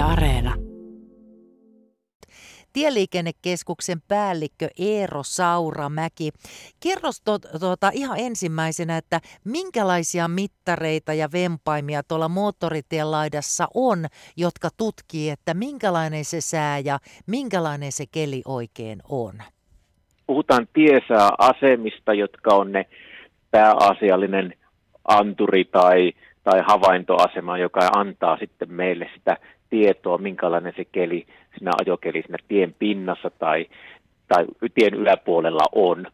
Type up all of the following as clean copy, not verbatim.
Yle Areena. Tieliikennekeskuksen päällikkö Eero Sauramäki. Kerros ihan ensimmäisenä, että minkälaisia mittareita ja vempaimia tuolla moottoritien laidassa on, jotka tutkii, että minkälainen se sää ja minkälainen se keli oikein on? Puhutaan tiesääasemista, jotka on ne pääasiallinen anturi tai havaintoasema, joka antaa sitten meille sitä tietoa, minkälainen se keli, siinä ajokeli siinä tien pinnassa tai tien yläpuolella on.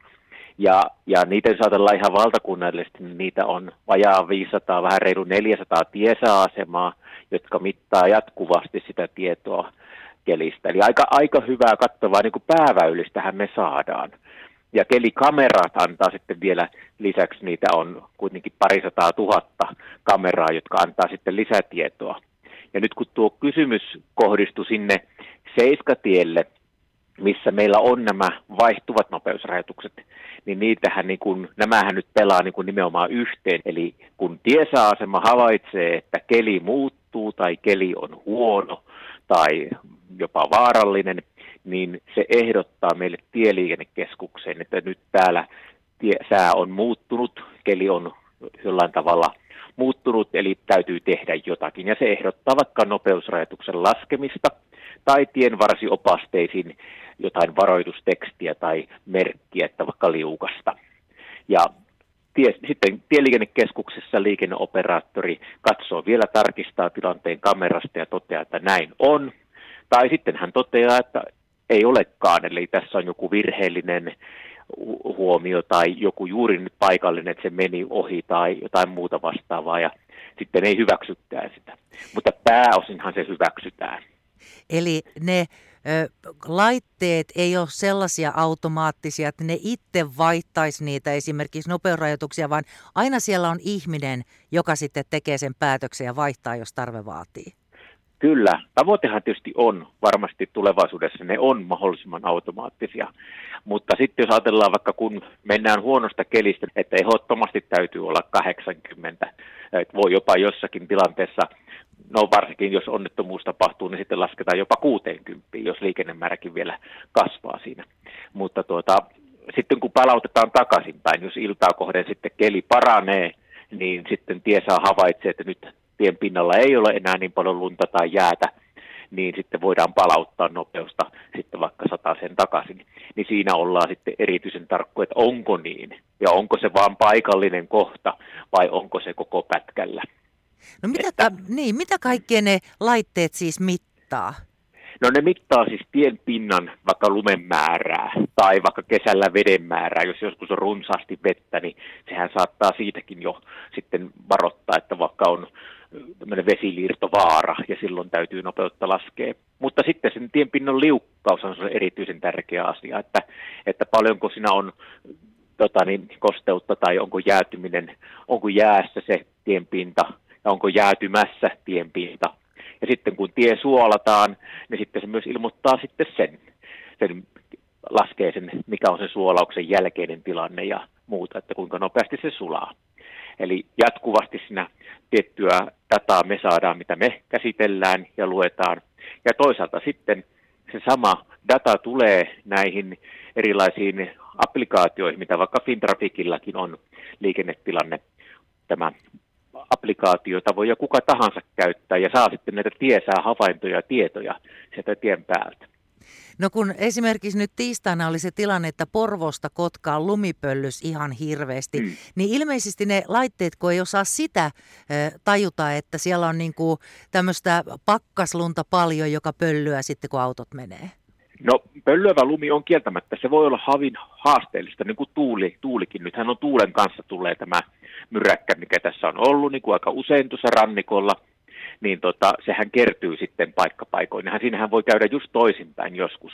Ja niitä saatella ihan valtakunnallisesti, niin niitä on vajaa 500, vähän reilu 400 tiesääasemaa, jotka mittaa jatkuvasti sitä tietoa kelistä. Eli aika hyvää kattavaa niin kuin pääväylistähän me saadaan. Ja kelikamerat antaa sitten vielä lisäksi, niitä on kuitenkin 200 000 kameraa, jotka antaa sitten lisätietoa. Ja nyt kun tuo kysymys kohdistui sinne Seiskatielle, missä meillä on nämä vaihtuvat nopeusrajoitukset, niin niitähän nämähän nyt pelaa nimenomaan yhteen. Eli kun tiesääasema havaitsee, että keli muuttuu tai keli on huono tai jopa vaarallinen, niin se ehdottaa meille Tieliikennekeskukseen, että nyt täällä sää on muuttunut, keli on jollain tavalla muuttunut, eli täytyy tehdä jotakin. Ja se ehdottaa vaikka nopeusrajoituksen laskemista tai tienvarsiopasteisiin jotain varoitustekstiä tai merkkiä, että vaikka liukasta. Ja sitten Tieliikennekeskuksessa liikenneoperaattori katsoo vielä, tarkistaa tilanteen kamerasta ja toteaa, että näin on. Tai sitten hän toteaa, että ei olekaan, eli tässä on joku virheellinen huomio tai joku juuri nyt paikallinen, että se meni ohi tai jotain muuta vastaavaa ja sitten ei hyväksytään sitä. Mutta pääosinhan se hyväksytään. Eli ne laitteet ei ole sellaisia automaattisia, että ne itse vaihtaisi niitä esimerkiksi nopeusrajoituksia, vaan aina siellä on ihminen, joka sitten tekee sen päätöksen ja vaihtaa, jos tarve vaatii. Kyllä, tavoitehan tietysti on, varmasti tulevaisuudessa ne on mahdollisimman automaattisia, mutta sitten jos ajatellaan vaikka kun mennään huonosta kelistä, että ehdottomasti täytyy olla 80, että voi jopa jossakin tilanteessa, no varsinkin jos onnettomuus tapahtuu, niin sitten lasketaan jopa 60, jos liikennemääräkin vielä kasvaa siinä, mutta sitten kun palautetaan takaisinpäin, jos iltaa kohden sitten keli paranee, niin sitten tiesää havaitsee, että nyt tien pinnalla ei ole enää niin paljon lunta tai jäätä, niin sitten voidaan palauttaa nopeusta sitten vaikka 100 takaisin. Niin siinä ollaan sitten erityisen tarkkoja, että onko niin ja onko se vaan paikallinen kohta vai onko se koko pätkällä. No mitä kaikkea ne laitteet siis mittaa? No ne mittaa siis tien pinnan vaikka lumen määrää tai vaikka kesällä veden määrää. Jos joskus on runsaasti vettä, niin sehän saattaa siitäkin jo sitten varoittaa, että vaikka on tämmöinen vesiliirtovaara ja silloin täytyy nopeutta laskea. Mutta sitten sen tien pinnan liukkaus on erityisen tärkeä asia, että paljonko siinä on kosteutta tai onko jäätyminen, onko jäässä se tienpinta ja onko jäätymässä tienpinta. Ja sitten kun tie suolataan, niin sitten se myös ilmoittaa sitten sen laskee sen, mikä on sen suolauksen jälkeinen tilanne ja muuta, että kuinka nopeasti se sulaa. Eli jatkuvasti siinä tiettyä dataa me saadaan, mitä me käsitellään ja luetaan. Ja toisaalta sitten se sama data tulee näihin erilaisiin applikaatioihin, mitä vaikka Fintraffikillakin on liikennetilanne tämä applikaatiota voi jo kuka tahansa käyttää ja saa sitten näitä tiesää havaintoja ja tietoja sieltä tien päältä. No kun esimerkiksi nyt tiistaina oli se tilanne, että Porvosta Kotkaan lumipöllys ihan hirveästi, niin ilmeisesti ne laitteet, kun ei osaa sitä tajuta, että siellä on niinku tämmöistä pakkaslunta paljon, joka pöllyää sitten kun autot menee. No pöllyävä lumi on kieltämättä, se voi olla havin haasteellista, niin kuin tuulikin. Nythän on tuulen kanssa tulee tämä myräkkä, mikä tässä on ollut niin kuin aika usein tuossa rannikolla, niin sehän kertyy sitten paikkapaikoin. Siinähän voi käydä just toisinpäin joskus.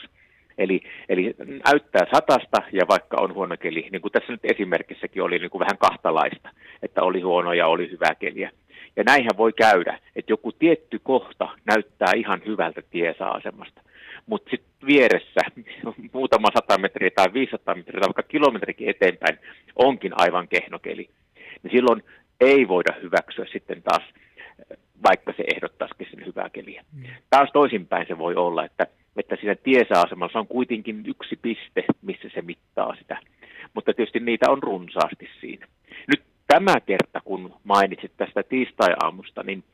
Eli näyttää satasta ja vaikka on huono keli, niin kuin tässä nyt esimerkissäkin oli niin kuin vähän kahtalaista, että oli huono ja oli hyvää keliä. Ja näinhän voi käydä, että joku tietty kohta näyttää ihan hyvältä tiesääasemasta. Mutta sitten vieressä muutama 100 metriä tai 500 metriä tai vaikka kilometrikin eteenpäin onkin aivan kehnokeli. Niin silloin ei voida hyväksyä sitten taas, vaikka se ehdottaisikin sen hyvää keliä. kävelijä. Taas toisinpäin se voi olla, että siinä tiesäasemalla on kuitenkin yksi piste, missä se mittaa sitä. Mutta tietysti niitä on runsaasti siinä. Nyt tämä kerta, kun mainitsit tästä tiistai-aamusta, niin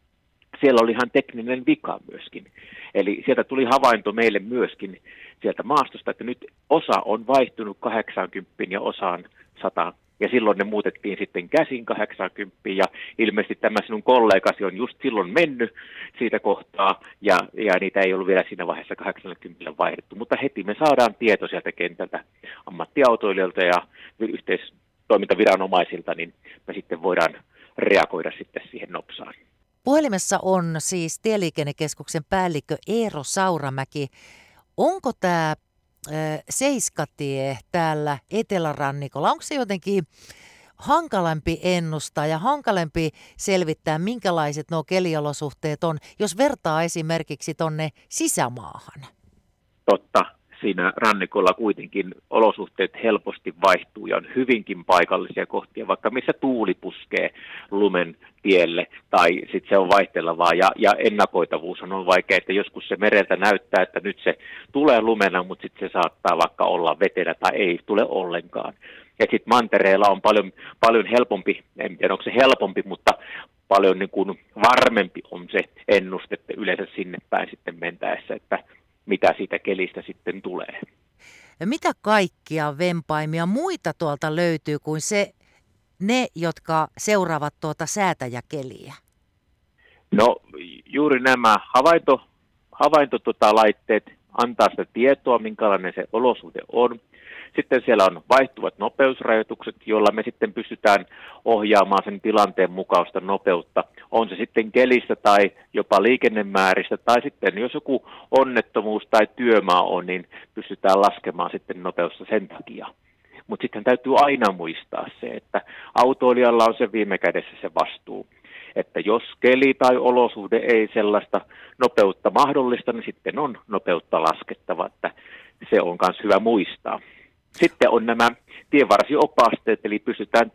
siellä oli ihan tekninen vika myöskin. Eli sieltä tuli havainto meille myöskin sieltä maastosta, että nyt osa on vaihtunut 80 ja osaan 100. Ja silloin ne muutettiin sitten käsin 80 ja ilmeisesti tämä sinun kollegasi on just silloin mennyt siitä kohtaa ja niitä ei ollut vielä siinä vaiheessa 80 vaihdettu. Mutta heti me saadaan tieto sieltä kentältä ammattiautoilijoilta ja yhteistoimintaviranomaisilta, niin me sitten voidaan reagoida sitten siihen nopsaan. Puhelimessa on siis Tieliikennekeskuksen päällikkö Eero Sauramäki. Onko tämä Seiskatie täällä etelärannikolla, onko se jotenkin hankalampi ennustaa ja hankalampi selvittää, minkälaiset nuo keliolosuhteet on, jos vertaa esimerkiksi tonne sisämaahan? Totta, siinä rannikolla kuitenkin olosuhteet helposti vaihtuu ja on hyvinkin paikallisia kohtia, vaikka missä tuuli puskee lumen tielle tai sitten se on vaihtelevaa ja ennakoitavuus on vaikea, että joskus se mereltä näyttää, että nyt se tulee lumena, mutta sitten se saattaa vaikka olla vetenä tai ei tule ollenkaan. Ja sitten mantereella on paljon helpompi, en tiedä onko se helpompi, mutta paljon niin kuin varmempi on se ennuste, että yleensä sinne päin sitten mentäessä, että mitä siitä kelistä sitten tulee. Mitä kaikkia vempaimia muita tuolta löytyy kuin ne, jotka seuraavat tuota säätäjäkeliä? No juuri nämä havaintolaitteet antaa sitä tietoa, minkälainen se olosuhde on. Sitten siellä on vaihtuvat nopeusrajoitukset, joilla me sitten pystytään ohjaamaan sen tilanteen mukaista nopeutta. On se sitten kelistä tai jopa liikennemääristä tai sitten jos joku onnettomuus tai työmaa on, niin pystytään laskemaan sitten nopeutta sen takia. Mutta sitten täytyy aina muistaa se, että autoilijalla on se viime kädessä se vastuu. Että jos keli tai olosuhde ei sellaista nopeutta mahdollista, niin sitten on nopeutta laskettava, että se on myös hyvä muistaa. Sitten on nämä tienvarsiopasteet, eli pystytään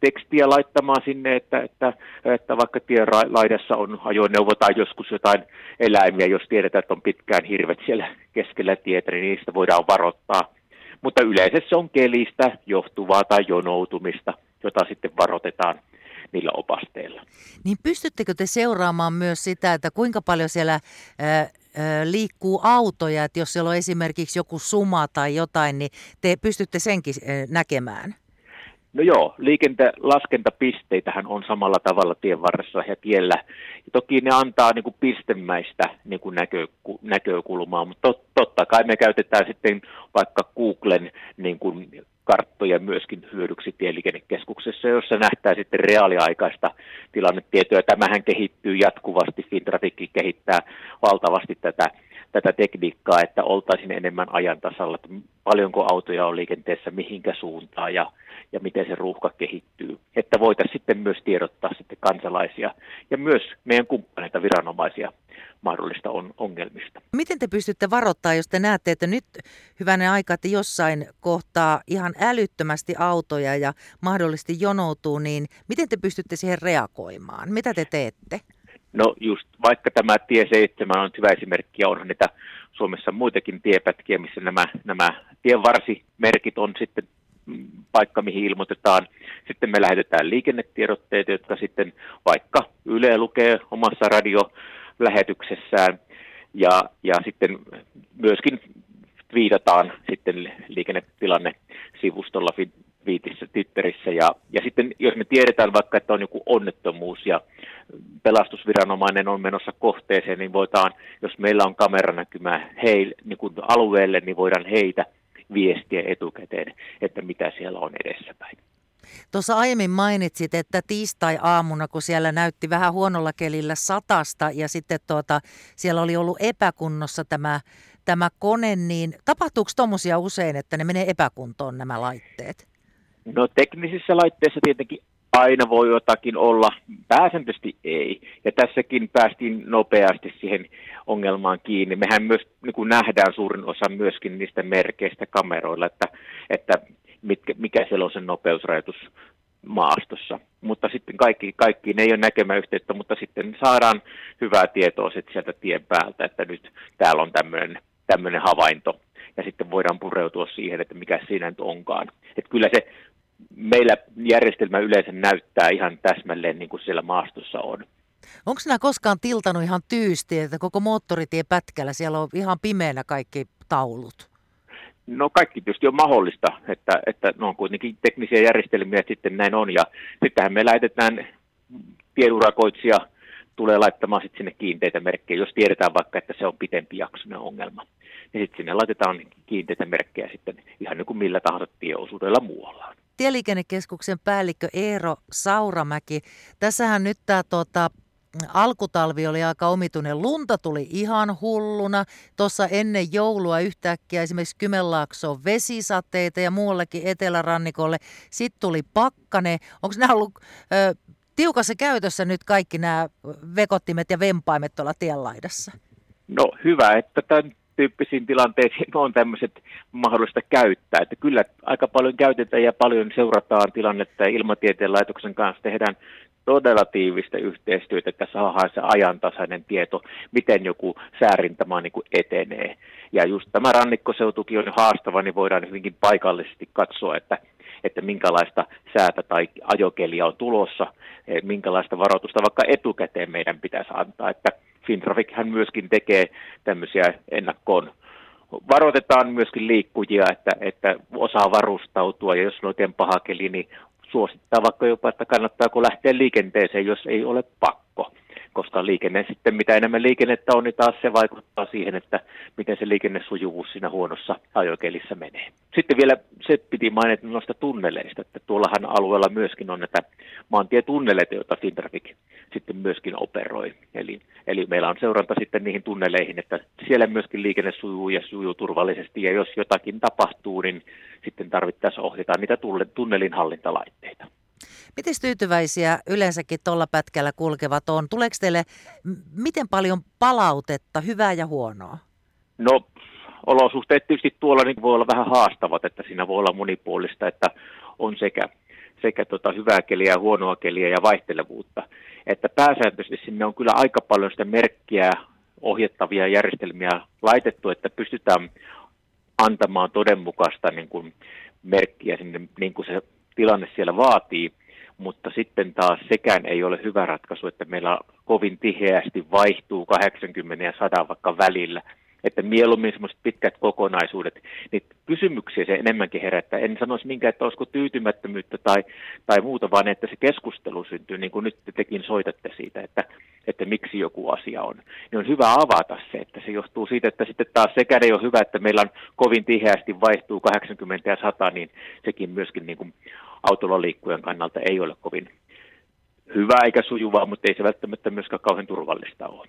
tekstiä laittamaan sinne, että vaikka tienlaidassa on ajoneuvo tai joskus jotain eläimiä, jos tiedetään, että on pitkään hirvet siellä keskellä tietä, niin niistä voidaan varoittaa. Mutta yleensä se on kelistä johtuvaa tai jonoutumista, jota sitten varoitetaan niillä opasteilla. Niin pystyttekö te seuraamaan myös sitä, että kuinka paljon siellä liikkuu autoja, että jos siellä on esimerkiksi joku suma tai jotain, niin te pystytte senkin näkemään? No joo, liikenteenlaskentapisteitähän on samalla tavalla tien varressa ja tiellä. Ja toki ne antaa niin kuin pistemäistä niin kuin näkökulmaa, mutta totta kai me käytetään sitten vaikka Googlen niin kuin karttoja myöskin hyödyksi Tieliikennekeskuksessa, jossa nähtää sitten reaaliaikaista tilannetietoa. Tämähän kehittyy jatkuvasti. Fintraffic kehittää valtavasti tätä tekniikkaa, että oltaisiin enemmän ajan tasalla, että paljonko autoja on liikenteessä, mihinkä suuntaan ja miten se ruuhka kehittyy. Että voitaisiin sitten myös tiedottaa sitten kansalaisia ja myös meidän kumppaneita viranomaisia mahdollista on ongelmista. Miten te pystytte varoittamaan, jos te näette, että nyt hyvänä aika, että jossain kohtaa ihan älyttömästi autoja ja mahdollisesti jonoutuu, niin miten te pystytte siihen reagoimaan? Mitä te teette? No just vaikka tämä tie 7 on hyvä esimerkki ja onhan niitä Suomessa muitakin tiepätkiä, missä nämä tienvarsimerkit on sitten paikka, mihin ilmoitetaan. Sitten me lähetetään liikennetiedotteita, jotka sitten vaikka Yle lukee omassa radiolähetyksessään ja sitten myöskin viitataan sitten liikennetilanne-sivustolla Viitissä, Twitterissä ja sitten jos me tiedetään vaikka, että on joku onnettomuus ja pelastusviranomainen on menossa kohteeseen, niin voidaan, jos meillä on kameranäkymää niin kuin alueelle, niin voidaan heitä viestiä etukäteen, että mitä siellä on edessäpäin. Tuossa aiemmin mainitsit, että tiistai-aamuna, kun siellä näytti vähän huonolla kelillä 100 ja sitten siellä oli ollut epäkunnossa tämä kone, niin tapahtuuko tuommoisia usein, että ne menee epäkuntoon nämä laitteet? No teknisissä laitteissa tietenkin aina voi jotakin olla, pääsääntöisesti ei. Ja tässäkin päästiin nopeasti siihen ongelmaan kiinni. Mehän myös niin nähdään suurin osa myöskin niistä merkeistä kameroilla, että mikä siellä on se nopeusrajoitus maastossa, mutta sitten kaikkiin ei ole näkemäyhteyttä, mutta sitten saadaan hyvää tietoa sieltä tien päältä, että nyt täällä on tämmöinen havainto, ja sitten voidaan pureutua siihen, että mikä siinä nyt onkaan. Että kyllä se meillä järjestelmä yleensä näyttää ihan täsmälleen niin kuin siellä maastossa on. Onko sinä koskaan tiltanut ihan tyysti, että koko moottoritiepätkällä siellä on ihan pimeänä kaikki taulut? No kaikki tietysti on mahdollista, että ne on kuitenkin teknisiä järjestelmiä, että sitten näin on. Ja sittenhän me lähetetään tieurakoitsija, tulee laittamaan sitten sinne kiinteitä merkkejä, jos tiedetään vaikka, että se on pitempijaksoinen ongelma. Ja sitten sinne laitetaan kiinteitä merkkejä sitten ihan niin kuin millä tahansa tieosuudella muualla. Tieliikennekeskuksen päällikkö Eero Sauramäki. Tässähän nyt tämä alkutalvi oli aika omituinen. Lunta tuli ihan hulluna. Tuossa ennen joulua yhtäkkiä esimerkiksi Kymenlaaksoon vesisateita ja muuallekin etelärannikolle. Sitten tuli pakkane. Onko nämä ollut tiukassa käytössä nyt kaikki nämä vekottimet ja vempaimet tuolla tienlaidassa? No hyvä, että tämän tyyppisiin tilanteisiin on tämmöiset mahdollista käyttää. Että kyllä aika paljon käytetään ja paljon seurataan tilannetta ja ilmatieteen laitoksen kanssa tehdään todella tiivistä yhteistyötä, että saadaan se ajantasainen tieto, miten joku säärintama niin kuin etenee. Ja just tämä rannikkoseutukin on haastava, niin voidaan hyvinkin paikallisesti katsoa, että minkälaista säätä tai ajokelia on tulossa, minkälaista varoitusta vaikka etukäteen meidän pitäisi antaa. Että Fintraffichän myöskin tekee tämmöisiä ennakkoon. Varoitetaan myöskin liikkujia, että osaa varustautua ja jos on oikein paha keli, niin suosittaa vaikka jopa, että kannattaako lähteä liikenteeseen, jos ei ole pakko, koska liikenne sitten, mitä enemmän liikennettä on, niin taas se vaikuttaa siihen, että miten se liikennesujuvuus siinä huonossa ajokelissä menee. Sitten vielä se piti mainita noista tunneleista, että tuollahan alueella myöskin on näitä maantietunneleita, joita Fintraffic sitten myöskin operoi. Eli meillä on seuranta sitten niihin tunneleihin, että siellä myöskin liikenne sujuu ja sujuu turvallisesti, ja jos jotakin tapahtuu, niin sitten tarvittaessa ohjataan niitä tunnelin hallintalaitteita. Miten tyytyväisiä yleensäkin tuolla pätkällä kulkevat on? Tuleeko teille miten paljon palautetta, hyvää ja huonoa? No olosuhteet tietysti tuolla niin voi olla vähän haastavat, että siinä voi olla monipuolista, että on sekä hyvää keliä ja huonoa keliä ja vaihtelevuutta. Että pääsääntöisesti sinne on kyllä aika paljon sitä merkkiä, ohjattavia järjestelmiä laitettu, että pystytään antamaan todenmukaista niin kuin merkkiä sinne, niin kuin se tilanne siellä vaatii, mutta sitten taas sekään ei ole hyvä ratkaisu, että meillä kovin tiheästi vaihtuu 80 ja 100 vaikka välillä, että mieluummin semmoiset pitkät kokonaisuudet, niin kysymyksiä se enemmänkin herättää. En sanoisi minkään, että olisiko tyytymättömyyttä tai muuta, vaan että se keskustelu syntyy, niin kuin nyt tekin soitatte siitä, että miksi joku asia on. Niin on hyvä avata se, että se johtuu siitä, että sitten taas sekään ei ole hyvä, että meillä on kovin tiheästi vaihtuu 80 ja 100, niin sekin myöskin niin kuin autolla liikkujan kannalta ei ole kovin hyvä eikä sujuvaa, mutta ei se välttämättä myöskään kauhean turvallista ole.